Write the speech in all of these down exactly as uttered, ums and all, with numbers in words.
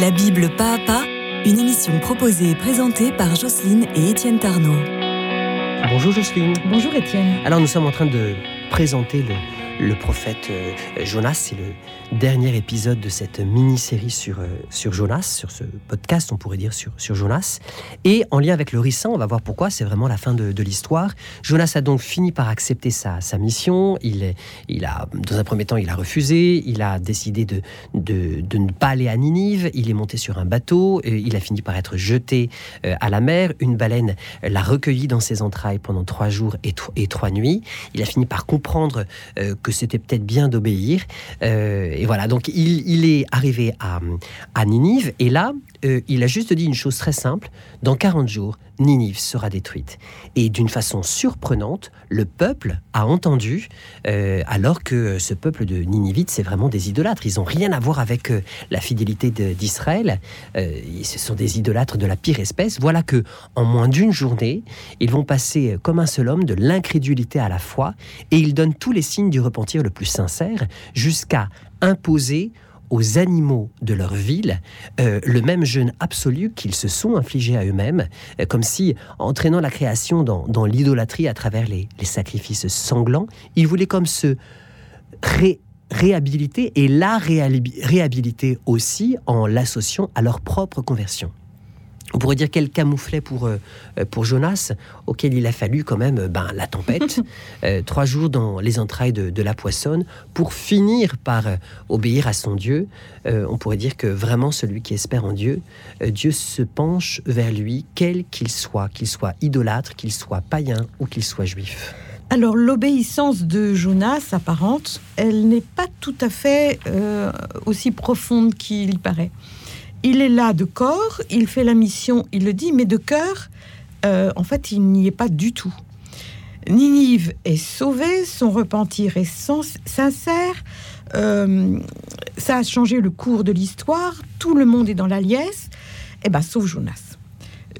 La Bible pas à pas, une émission proposée et présentée par Jocelyne et Étienne Tarneaud. Bonjour Jocelyne. Bonjour Étienne. Alors nous sommes en train de présenter le, le prophète euh, Jonas. C'est le dernier épisode de cette mini-série sur, euh, sur Jonas, sur ce podcast, on pourrait dire sur, sur Jonas. Et en lien avec le ricin, on va voir pourquoi, c'est vraiment la fin de, de l'histoire. Jonas a donc fini par accepter sa, sa mission. Il, il a, dans un premier temps, il a refusé. Il a décidé de, de, de ne pas aller à Ninive. Il est monté sur un bateau. Et il a fini par être jeté euh, à la mer. Une baleine l'a recueilli dans ses entrailles pendant trois jours et, tro- et trois nuits. Il a fini par comprendre euh, que c'était peut-être bien d'obéir. Euh, et voilà, donc il, il est arrivé à, à Ninive. Et là, euh, il a juste dit une chose très simple. Dans quarante jours, Ninive sera détruite. Et d'une façon surprenante, le peuple a entendu, euh, alors que ce peuple de Ninivites, c'est vraiment des idolâtres. Ils n'ont rien à voir avec euh, la fidélité de, d'Israël. Euh, ce sont des idolâtres de la pire espèce. Voilà que, en moins d'une journée, ils vont passer comme un seul homme de l'incrédulité à la foi, et ils donnent tous les signes du repentir le plus sincère, jusqu'à imposer aux animaux de leur ville euh, le même jeûne absolu qu'ils se sont infligés à eux-mêmes, euh, comme si, entraînant la création dans, dans l'idolâtrie à travers les, les sacrifices sanglants, ils voulaient comme se ré, réhabiliter et la réhabil- réhabiliter aussi en l'associant à leur propre conversion. On pourrait dire quel camouflet pour, euh, pour Jonas, auquel il a fallu quand même ben, la tempête, euh, trois jours dans les entrailles de, de la poissonne, pour finir par euh, obéir à son Dieu. Euh, on pourrait dire que vraiment celui qui espère en Dieu, euh, Dieu se penche vers lui, quel qu'il soit, qu'il soit idolâtre, qu'il soit païen ou qu'il soit juif. Alors l'obéissance de Jonas apparente, elle n'est pas tout à fait euh, aussi profonde qu'il paraît. Il est là de corps, il fait la mission, il le dit, mais de cœur, euh, en fait, il n'y est pas du tout. Ninive est sauvée, son repentir est sens- sincère, euh, ça a changé le cours de l'histoire, tout le monde est dans la liesse, et bien, sauf Jonas.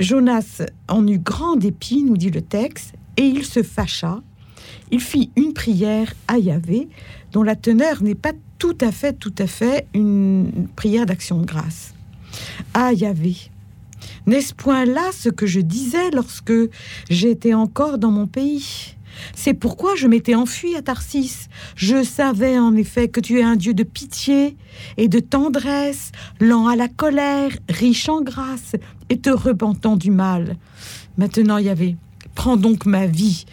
Jonas en eut grand dépit, nous dit le texte, et il se fâcha. Il fit une prière à Yahvé, dont la teneur n'est pas tout à fait, tout à fait une prière d'action de grâce. Ah Yahvé, n'est-ce point là ce que je disais lorsque j'étais encore dans mon pays ? C'est pourquoi je m'étais enfui à Tarsis. Je savais en effet que tu es un Dieu de pitié et de tendresse, lent à la colère, riche en grâce et te repentant du mal. Maintenant Yahvé, prends donc ma vie,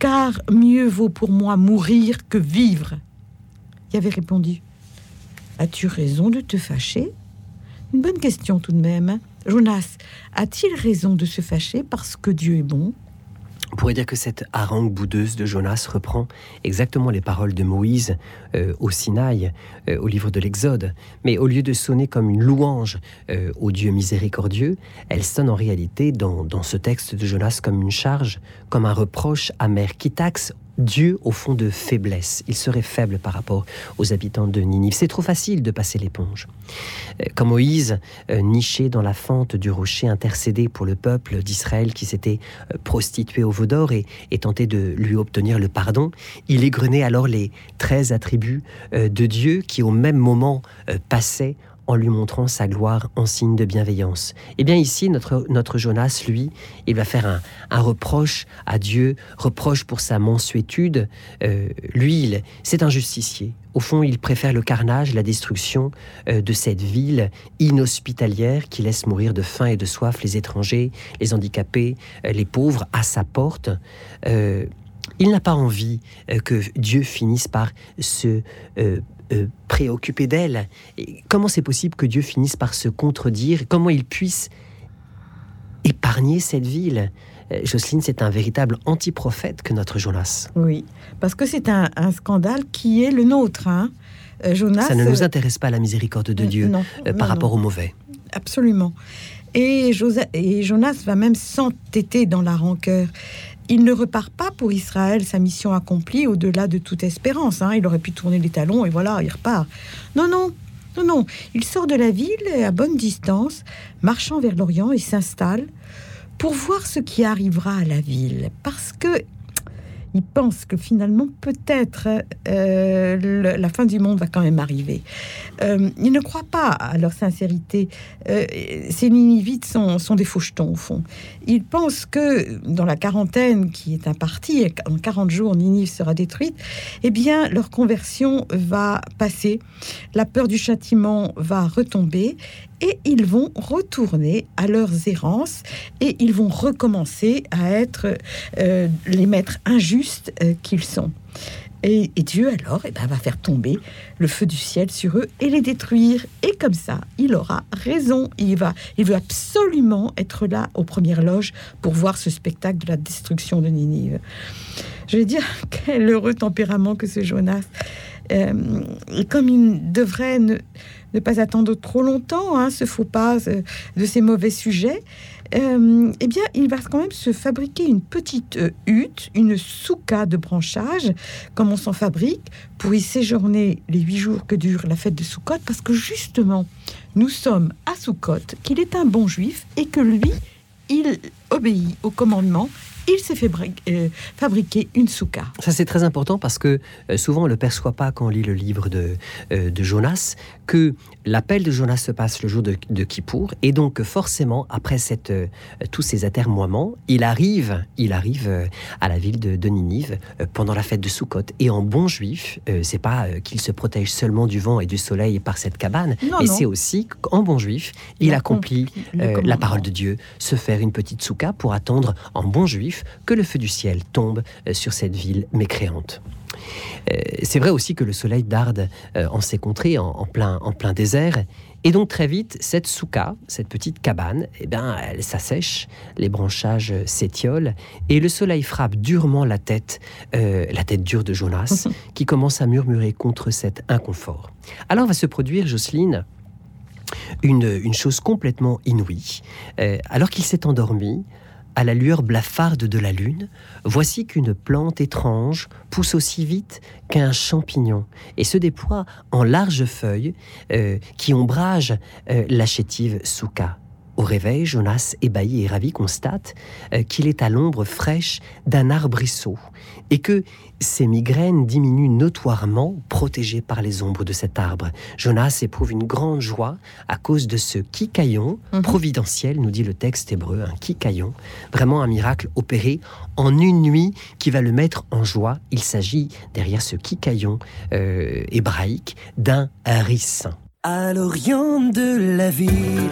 car mieux vaut pour moi mourir que vivre. Yahvé répondu, as-tu raison de te fâcher ? Une bonne question tout de même. Jonas, a-t-il raison de se fâcher parce que Dieu est bon ? On pourrait dire que cette harangue boudeuse de Jonas reprend exactement les paroles de Moïse euh, au Sinaï, euh, au livre de l'Exode. Mais au lieu de sonner comme une louange euh, au Dieu miséricordieux, elle sonne en réalité dans, dans ce texte de Jonas comme une charge, comme un reproche amer qui taxe Dieu au fond de faiblesse. Il serait faible par rapport aux habitants de Ninive. C'est trop facile de passer l'éponge. Quand Moïse, niché dans la fente du rocher, intercédait pour le peuple d'Israël qui s'était prostitué au veau d'or et, et tentait de lui obtenir le pardon, il égrenait alors les treize attributs de Dieu qui au même moment passaient en lui montrant sa gloire en signe de bienveillance. Et bien ici, notre, notre Jonas, lui, il va faire un, un reproche à Dieu, reproche pour sa mansuétude. Euh, lui, il, c'est un justicier. Au fond, il préfère le carnage, la destruction euh, de cette ville inhospitalière qui laisse mourir de faim et de soif les étrangers, les handicapés, euh, les pauvres à sa porte. Euh, il n'a pas envie euh, que Dieu finisse par se... Euh, Euh, préoccupé d'elle. Et comment c'est possible que Dieu finisse par se contredire ? Comment il puisse épargner cette ville ? euh, Jocelyne, c'est un véritable anti-prophète que notre Jonas. Oui, parce que c'est un, un scandale qui est le nôtre. Hein. Euh, Jonas, ça ne nous intéresse pas la miséricorde de euh, Dieu non, euh, par non, rapport non. au mauvais. Absolument. Et, Josa- et Jonas va même s'entêter dans la rancœur. Il ne repart pas pour Israël, sa mission accomplie, au-delà de toute espérance. Hein. Il aurait pu tourner les talons et voilà, il repart. Non, non, non, non. Il sort de la ville à bonne distance, marchant vers l'Orient et s'installe pour voir ce qui arrivera à la ville. Parce que ils pensent que finalement, peut-être, euh, le, la fin du monde va quand même arriver. Euh, ils ne croient pas à leur sincérité. Euh, ces Ninivites sont, sont des faux jetons, au fond. Ils pensent que, dans la quarantaine qui est impartie, en quarante jours, Ninive sera détruite, eh bien, leur conversion va passer. La peur du châtiment va retomber. Et ils vont retourner à leurs errances et ils vont recommencer à être euh, les maîtres injustes euh, qu'ils sont. Et, et Dieu, alors, eh ben, va faire tomber le feu du ciel sur eux et les détruire. Et comme ça, il aura raison. Il, va, il veut absolument être là aux premières loges pour voir ce spectacle de la destruction de Ninive. Je vais dire, quel heureux tempérament que ce Jonas. Euh, et comme il devrait ne, ne pas attendre trop longtemps, hein, ce faux pas euh, de ces mauvais sujets, euh, eh bien, il va quand même se fabriquer une petite euh, hutte, une souka de branchage, comme on s'en fabrique, pour y séjourner les huit jours que dure la fête de Soucotte, parce que justement, nous sommes à Soucotte, qu'il est un bon juif, et que lui, il obéit au commandement. Il s'est fait bri- euh, fabriquer une souka. Ça, c'est très important parce que euh, souvent, on ne le perçoit pas quand on lit le livre de, euh, de Jonas, que l'appel de Jonas se passe le jour de, de Kippour, et donc forcément, après cette, euh, tous ces atermoiements, il arrive, il arrive euh, à la ville de, de Ninive euh, pendant la fête de Soukotte. Et en bon juif, euh, c'est pas euh, qu'il se protège seulement du vent et du soleil par cette cabane, non, mais non. C'est aussi qu'en bon juif, il, il accomplit euh, la parole de Dieu, se faire une petite souka pour attendre en bon juif que le feu du ciel tombe sur cette ville mécréante. Euh, c'est vrai aussi que le soleil darde euh, en ces contrées, en, en, plein, en plein désert. Et donc très vite, cette souka, cette petite cabane, eh ben, elle s'assèche, les branchages s'étiolent, et le soleil frappe durement la tête, euh, la tête dure de Jonas, qui commence à murmurer contre cet inconfort. Alors va se produire, Jocelyne, une, une chose complètement inouïe. Euh, alors qu'il s'est endormi, à la lueur blafarde de la lune, voici qu'une plante étrange pousse aussi vite qu'un champignon et se déploie en larges feuilles euh, qui ombragent euh, la chétive souka. Au réveil, Jonas, ébahi et ravi, constate euh, qu'il est à l'ombre fraîche d'un arbrisseau et que ses migraines diminuent notoirement, protégées par les ombres de cet arbre. Jonas éprouve une grande joie à cause de ce kikaillon mmh. providentiel, nous dit le texte hébreu, un kikaillon, vraiment un miracle opéré en une nuit qui va le mettre en joie. Il s'agit, derrière ce kikaillon euh, hébraïque, d'un ricin. À l'orient de la ville,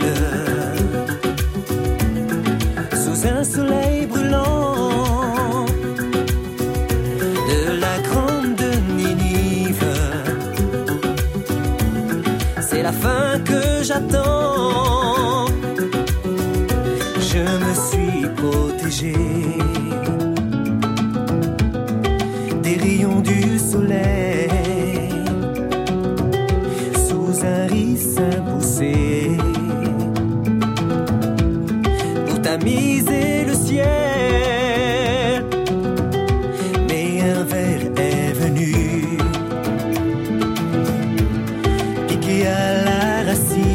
sous un soleil brûlant, de la grande Ninive, c'est la fin que j'attends. Je me suis protégé des rayons du soleil. Pour tamiser le ciel, mais un ver est venu piquer à la racine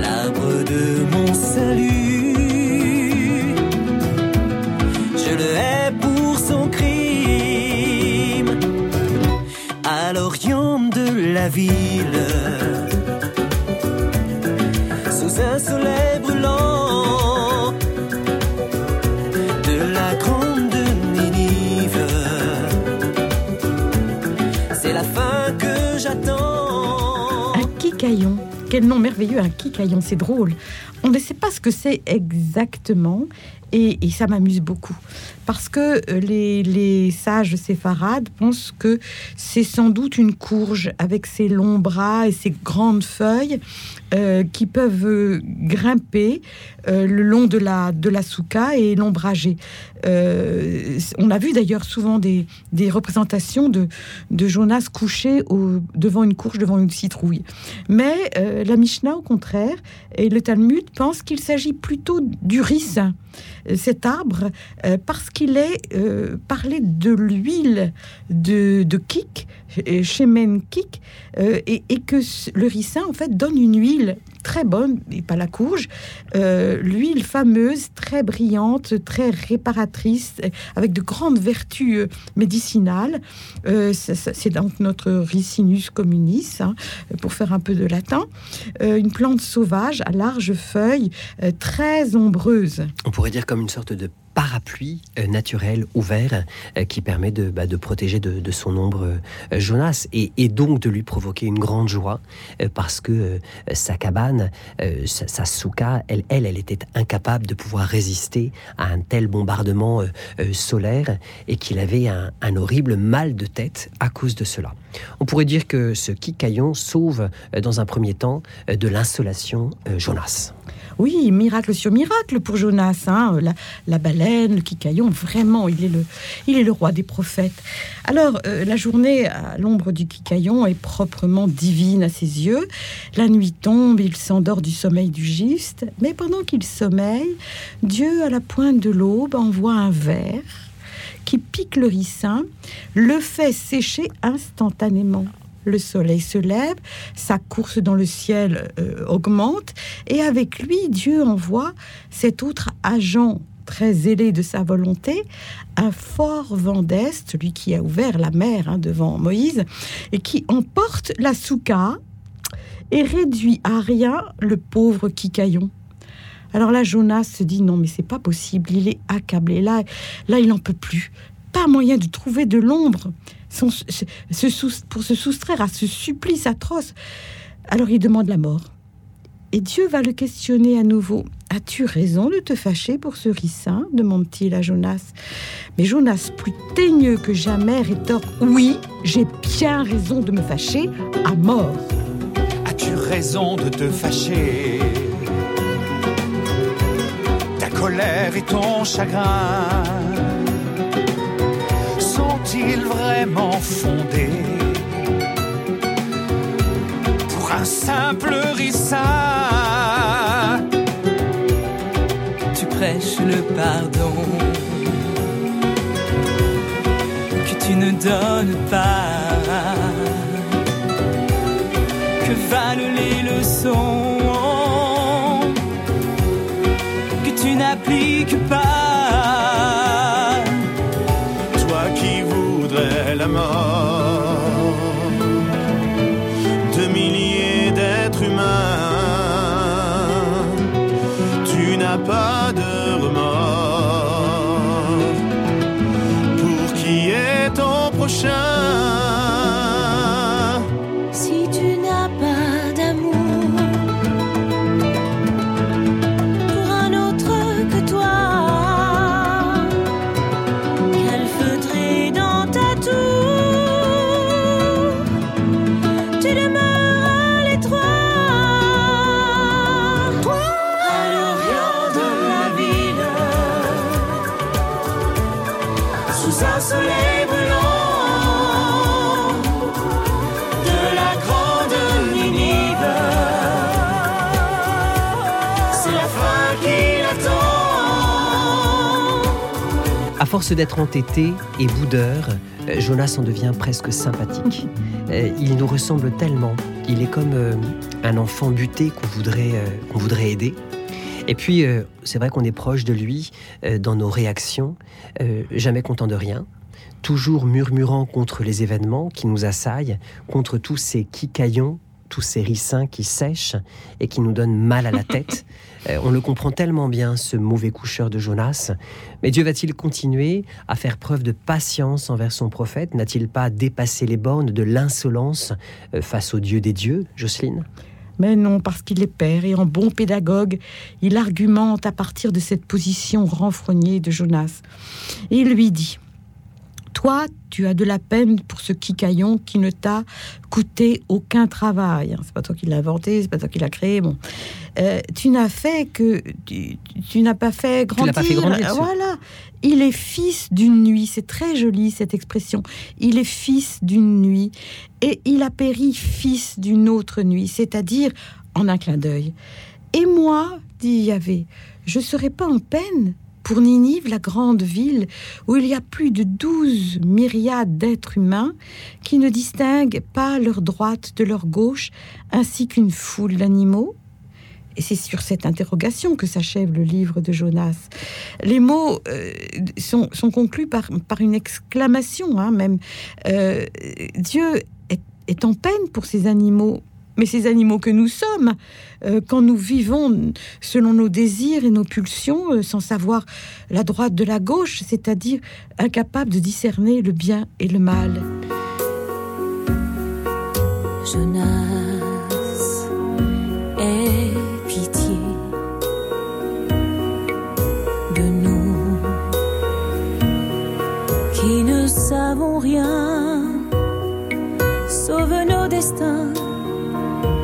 l'arbre de mon salut. Je le hais pour son crime. À l'orient de la ville, sous un soleil brûlant, de la grande Ninive, c'est la fin que j'attends. Un kikaillon, quel nom merveilleux, un kikaillon, c'est drôle. On ne sait pas ce que c'est exactement. Et, et ça m'amuse beaucoup, parce que les, les sages séfarades pensent que c'est sans doute une courge avec ses longs bras et ses grandes feuilles euh, qui peuvent grimper euh, le long de la, de la souka et l'ombrager. Euh, on a vu d'ailleurs souvent des, des représentations de, de Jonas couché au, devant une courge, devant une citrouille. Mais euh, la Mishnah, au contraire, et le Talmud pensent qu'il s'agit plutôt du ricin. cet arbre euh, parce qu'il est euh, parlé de l'huile de, de kik, chez Menkik, euh, et, et que le ricin en fait donne une huile très bonne, et pas la courge, euh, l'huile fameuse, très brillante, très réparatrice, avec de grandes vertus médicinales. Euh, c'est, c'est donc notre ricinus communis, hein, pour faire un peu de latin. Euh, une plante sauvage à larges feuilles, euh, très ombreuse. On pourrait dire comme une sorte de parapluie euh, naturel ouvert euh, qui permet de, bah, de protéger de, de son ombre euh, Jonas et, et donc de lui provoquer une grande joie euh, parce que euh, sa cabane, euh, sa, sa souka, elle, elle, elle était incapable de pouvoir résister à un tel bombardement euh, euh, solaire et qu'il avait un, un horrible mal de tête à cause de cela. On pourrait dire que ce kikaillon sauve euh, dans un premier temps euh, de l'insolation euh, Jonas. Oui, miracle sur miracle pour Jonas, hein, la, la baleine, le kikaillon, vraiment, il est le, il est le roi des prophètes. Alors, euh, la journée à l'ombre du kikaillon est proprement divine à ses yeux. La nuit tombe, il s'endort du sommeil du juste, mais pendant qu'il sommeille, Dieu, à la pointe de l'aube, envoie un ver qui pique le ricin, le fait sécher instantanément. Le soleil se lève, sa course dans le ciel euh, augmente, et avec lui, Dieu envoie cet autre agent très zélé de sa volonté, un fort vent d'est, celui qui a ouvert la mer hein, devant Moïse, et qui emporte la souka et réduit à rien le pauvre kikaillon. Alors là, Jonas se dit non, mais c'est pas possible, il est accablé, là, là il n'en peut plus. Pas moyen de trouver de l'ombre son, se, se sous, pour se soustraire à ce supplice atroce. Alors il demande la mort. Et Dieu va le questionner à nouveau. « As-tu raison de te fâcher pour ce ricin ?» demande-t-il à Jonas. Mais Jonas, plus teigneux que jamais, rétorque « Oui, j'ai bien raison de me fâcher à mort. »« As-tu raison de te fâcher ? Ta colère et ton chagrin ?» Sont-ils vraiment fondés pour un simple ricin ? Tu prêches le pardon que tu ne donnes pas. Que valent les leçons que tu n'appliques pas? La mort de milliers d'êtres humains, tu n'as pas de remords pour qui est ton prochain. Si tu n'as pas d'amour pour un autre que toi, quel faudrait dans ta tour? Soleil brûlant de la grande Ninive, c'est la fin qui l'attend. À force d'être entêté et boudeur, Jonas en devient presque sympathique. Il nous ressemble tellement. Il est comme un enfant buté qu'on voudrait, qu'on voudrait aider. Et puis, euh, c'est vrai qu'on est proche de lui euh, dans nos réactions, euh, jamais content de rien, toujours murmurant contre les événements qui nous assaillent, contre tous ces kikaillons, tous ces ricins qui sèchent et qui nous donnent mal à la tête. Euh, on le comprend tellement bien, ce mauvais coucheur de Jonas. Mais Dieu va-t-il continuer à faire preuve de patience envers son prophète ? N'a-t-il pas dépassé les bornes de l'insolence euh, face au Dieu des dieux, Jocelyne ? Mais non, parce qu'il est père et en bon pédagogue, il argumente à partir de cette position renfrognée de Jonas. Et il lui dit « Toi, tu as de la peine pour ce kikaillon qui ne t'a coûté aucun travail. » C'est pas toi qui l'as inventé, c'est pas toi qui l'as créé. Bon, euh, tu n'as fait que tu, tu n'as pas fait grandir. Pas fait grandir voilà. Il est fils d'une nuit. C'est très joli cette expression. Il est fils d'une nuit et il a péri fils d'une autre nuit, c'est-à-dire en un clin d'œil. Et moi, dit Yahvé, je serai pas en peine Pour Ninive, la grande ville où il y a plus de douze myriades d'êtres humains qui ne distinguent pas leur droite de leur gauche, ainsi qu'une foule d'animaux. Et c'est sur cette interrogation que s'achève le livre de Jonas. Les mots euh, sont, sont conclus par, par une exclamation, hein, même. Euh, Dieu est, est en peine pour ces animaux. Mais ces animaux que nous sommes, euh, quand nous vivons selon nos désirs et nos pulsions, euh, sans savoir la droite de la gauche, c'est-à-dire incapables de discerner le bien et le mal. Jonas, aie pitié de nous qui ne savons rien, sauve nos destins.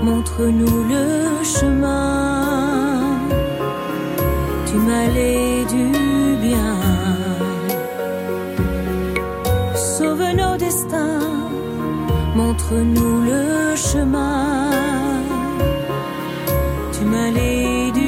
Montre-nous le chemin, du mal et du bien. Sauve nos destins, montre-nous le chemin, du mal et du bien.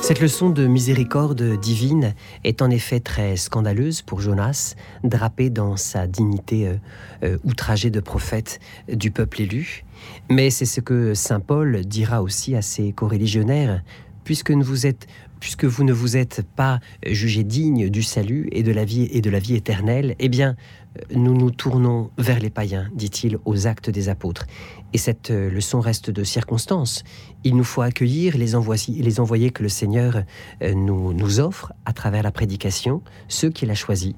Cette leçon de miséricorde divine est en effet très scandaleuse pour Jonas, drapé dans sa dignité euh, outragée de prophète du peuple élu. Mais c'est ce que saint Paul dira aussi à ses coreligionnaires, puisque vous êtes, puisque vous ne vous êtes pas jugés dignes du salut et de la vie et de la vie éternelle, eh bien, nous nous tournons vers les païens, dit-il aux Actes des Apôtres. Et cette leçon reste de circonstance. Il nous faut accueillir les envoyés, les envoyés que le Seigneur nous, nous offre à travers la prédication, ceux qu'il a choisis.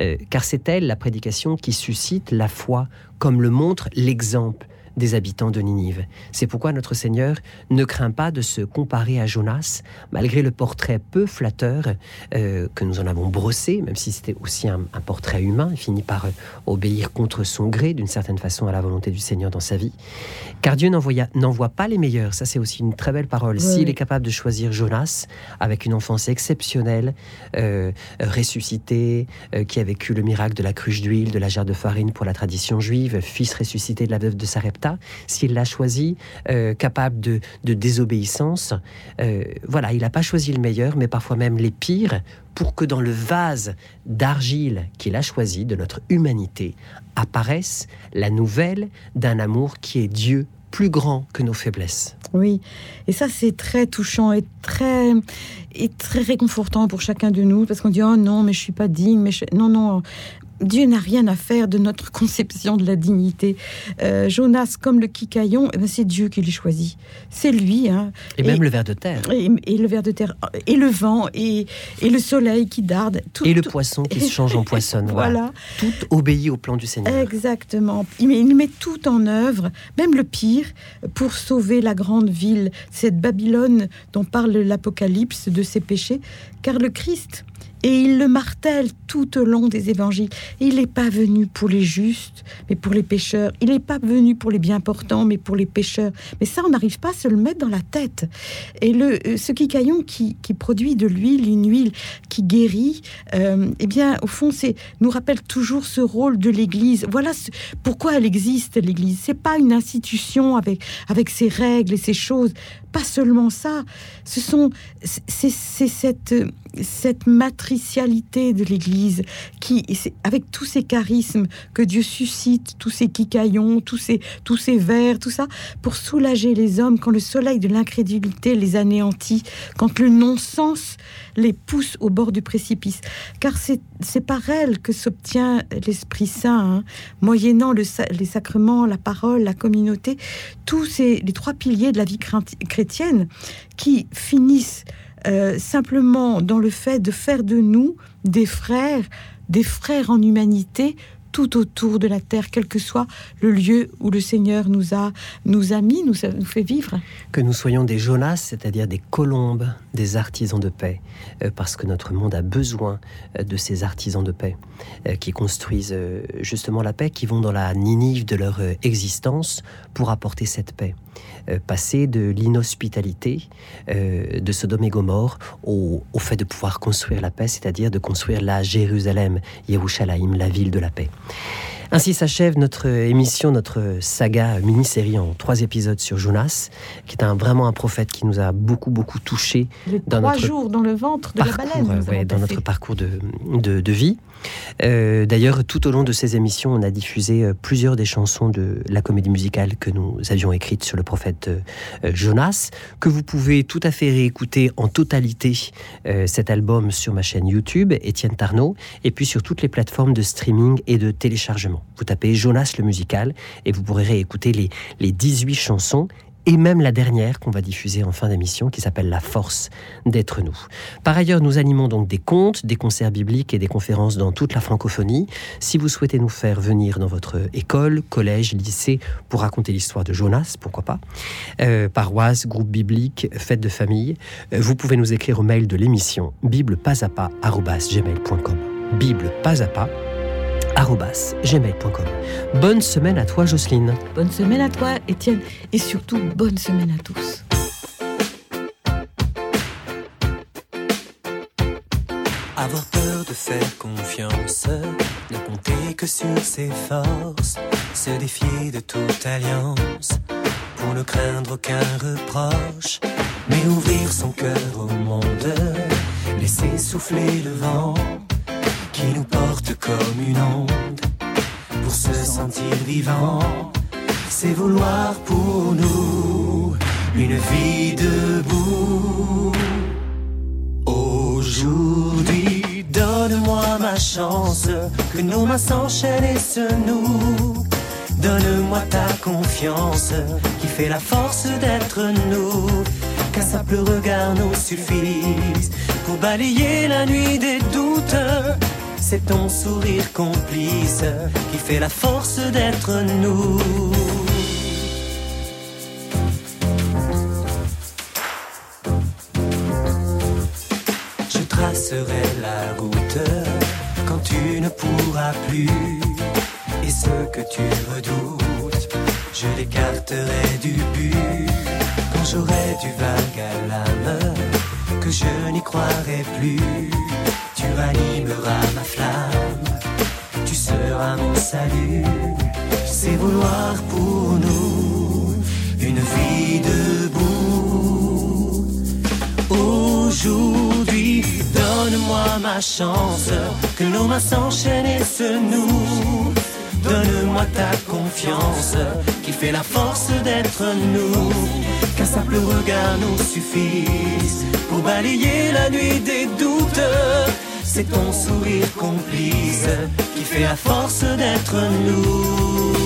Euh, car c'est elle, la prédication, qui suscite la foi, comme le montre l'exemple des habitants de Ninive. C'est pourquoi notre Seigneur ne craint pas de se comparer à Jonas, malgré le portrait peu flatteur euh, que nous en avons brossé, même si c'était aussi un, un portrait humain, il finit par euh, obéir contre son gré, d'une certaine façon, à la volonté du Seigneur dans sa vie. Car Dieu n'envoya, n'envoie pas les meilleurs, ça c'est aussi une très belle parole. Oui. S'il est capable de choisir Jonas, avec une enfance exceptionnelle, euh, ressuscité, euh, qui a vécu le miracle de la cruche d'huile, de la jarre de farine pour la tradition juive, fils ressuscité de la veuve de Sarepta, s'il l'a choisi, euh, capable de, de désobéissance. Euh, voilà, il n'a pas choisi le meilleur, mais parfois même les pires, pour que dans le vase d'argile qu'il a choisi, de notre humanité, apparaisse la nouvelle d'un amour qui est Dieu, plus grand que nos faiblesses. Oui, et ça c'est très touchant et très, et très réconfortant pour chacun de nous, parce qu'on dit « Oh non, mais je ne suis pas digne, mais je... non, non ». Dieu n'a rien à faire de notre conception de la dignité. Euh, Jonas, comme le kikaillon, eh ben c'est Dieu qui les choisit. C'est lui. Hein. Et, et même le ver de terre. Et, et le ver de terre, et le vent, et, et le soleil qui darde. Tout, et le tout... poisson qui se change en poissonne. Voilà. Voilà. Tout obéit au plan du Seigneur. Exactement. Il met, il met tout en œuvre, même le pire, pour sauver la grande ville, cette Babylone dont parle l'Apocalypse, de ses péchés, car le Christ... Et il le martèle tout au long des évangiles. Il n'est pas venu pour les justes, mais pour les pécheurs. Il n'est pas venu pour les bien portants, mais pour les pécheurs. Mais ça, on n'arrive pas à se le mettre dans la tête. Et le, ce kikaillon qui, qui produit de l'huile, une huile qui guérit, euh, eh bien, au fond, c'est, nous rappelle toujours ce rôle de l'Église. Voilà ce, pourquoi elle existe, l'Église. Ce n'est pas une institution avec, avec ses règles et ses choses. Pas seulement ça. Ce sont, c'est, c'est cette... cette matricialité de l'Église, qui, avec tous ces charismes que Dieu suscite, tous ces kikaillons, tous ces, tous ces vers, tout ça, pour soulager les hommes quand le soleil de l'incrédulité les anéantit, quand le non-sens les pousse au bord du précipice. Car c'est, c'est par elle que s'obtient l'Esprit Saint, hein, moyennant le, les sacrements, la parole, la communauté, tous ces, les trois piliers de la vie chrétienne qui finissent Euh, simplement dans le fait de faire de nous des frères, des frères en humanité, tout autour de la terre, quel que soit le lieu où le Seigneur nous a, nous a mis, nous, nous fait vivre. Que nous soyons des Jonas, c'est-à-dire des colombes, des artisans de paix, euh, parce que notre monde a besoin euh, de ces artisans de paix, euh, qui construisent euh, justement la paix, qui vont dans la Ninive de leur euh, existence pour apporter cette paix. Euh, passer de l'inhospitalité euh, de Sodome et Gomorre au, au fait de pouvoir construire la paix, c'est-à-dire de construire la Jérusalem, Yerushalayim, la ville de la paix. Ainsi s'achève notre émission, notre saga mini-série en trois épisodes sur Jonas, qui est un, vraiment un prophète qui nous a beaucoup, beaucoup touchés les dans trois notre jours dans le ventre de parcours, la baleine, ouais, dans notre parcours de, de, de vie. Euh, d'ailleurs, tout au long de ces émissions, on a diffusé plusieurs des chansons de la comédie musicale que nous avions écrites sur le prophète euh, Jonas, que vous pouvez tout à fait réécouter en totalité euh, cet album sur ma chaîne YouTube, Étienne Tarneaud, et puis sur toutes les plateformes de streaming et de téléchargement. Vous tapez Jonas le musical et vous pourrez réécouter les, les dix-huit chansons et même la dernière qu'on va diffuser en fin d'émission qui s'appelle La force d'être nous. Par ailleurs, nous animons donc des contes, des concerts bibliques et des conférences dans toute la francophonie. Si vous souhaitez nous faire venir dans votre école, collège, lycée pour raconter l'histoire de Jonas, pourquoi pas, euh, paroisse, groupe biblique, fête de famille, euh, vous pouvez nous écrire au mail de l'émission bible pas à pas arobase gmail point com. Bible pas à pas arrobas, gmail point com. Bonne semaine à toi, Jocelyne. Bonne semaine à toi, Étienne. Et surtout, bonne semaine à tous. Avoir peur de faire confiance, ne compter que sur ses forces, se défier de toute alliance, pour ne craindre aucun reproche, mais ouvrir son cœur au monde, laisser souffler le vent, qui nous porte comme une onde, pour se sentir vivant, c'est vouloir pour nous une vie debout. Aujourd'hui, donne-moi ma chance, que nos mains s'enchaînent et se nouent. Donne-moi ta confiance, qui fait la force d'être nous. Qu'un simple regard nous suffise pour balayer la nuit des doutes. C'est ton sourire complice qui fait la force d'être nous. Je tracerai la route quand tu ne pourras plus. Et ce que tu redoutes, je l'écarterai du but. Quand j'aurai du vague à l'âme, que je n'y croirai plus. Tu ranimeras ma flamme, tu seras mon salut. C'est vouloir pour nous une vie debout. Aujourd'hui, donne-moi ma chance, que nos mains s'enchaînent et se nouent. Donne-moi ta confiance, qui fait la force d'être nous. Qu'un simple regard nous suffise pour balayer la nuit des doutes. C'est ton sourire complice qui fait la force d'être nous.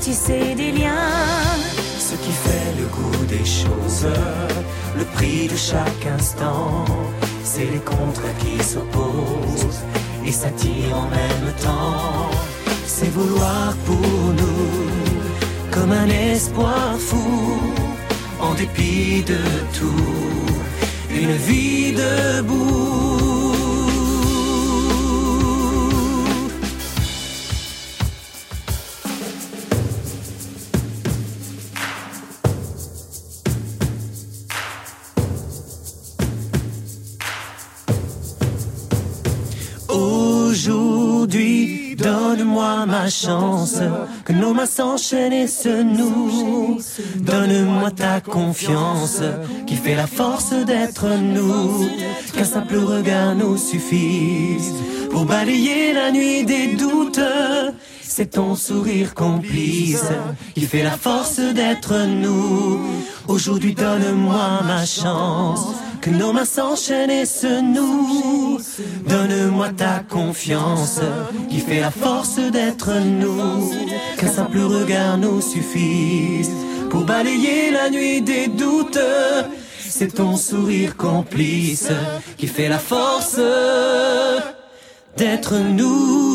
Tisser des liens, ce qui fait le goût des choses, le prix de chaque instant, c'est les contrats qui s'opposent et s'attirent en même temps. C'est vouloir pour nous comme un espoir fou, en dépit de tout, une vie debout. Donne-moi ma chance, que nos mains s'enchaînent et se nouent. Donne-moi ta confiance, qui fait la force d'être nous. Qu'un simple regard nous suffise pour balayer la nuit des doutes. C'est ton sourire complice qui fait la force d'être nous. Aujourd'hui donne-moi ma chance, que nos mains s'enchaînent et se nouent. Donne-moi ta confiance qui fait la force d'être nous. Qu'un simple regard nous suffise pour balayer la nuit des doutes. C'est ton sourire complice qui fait la force d'être nous.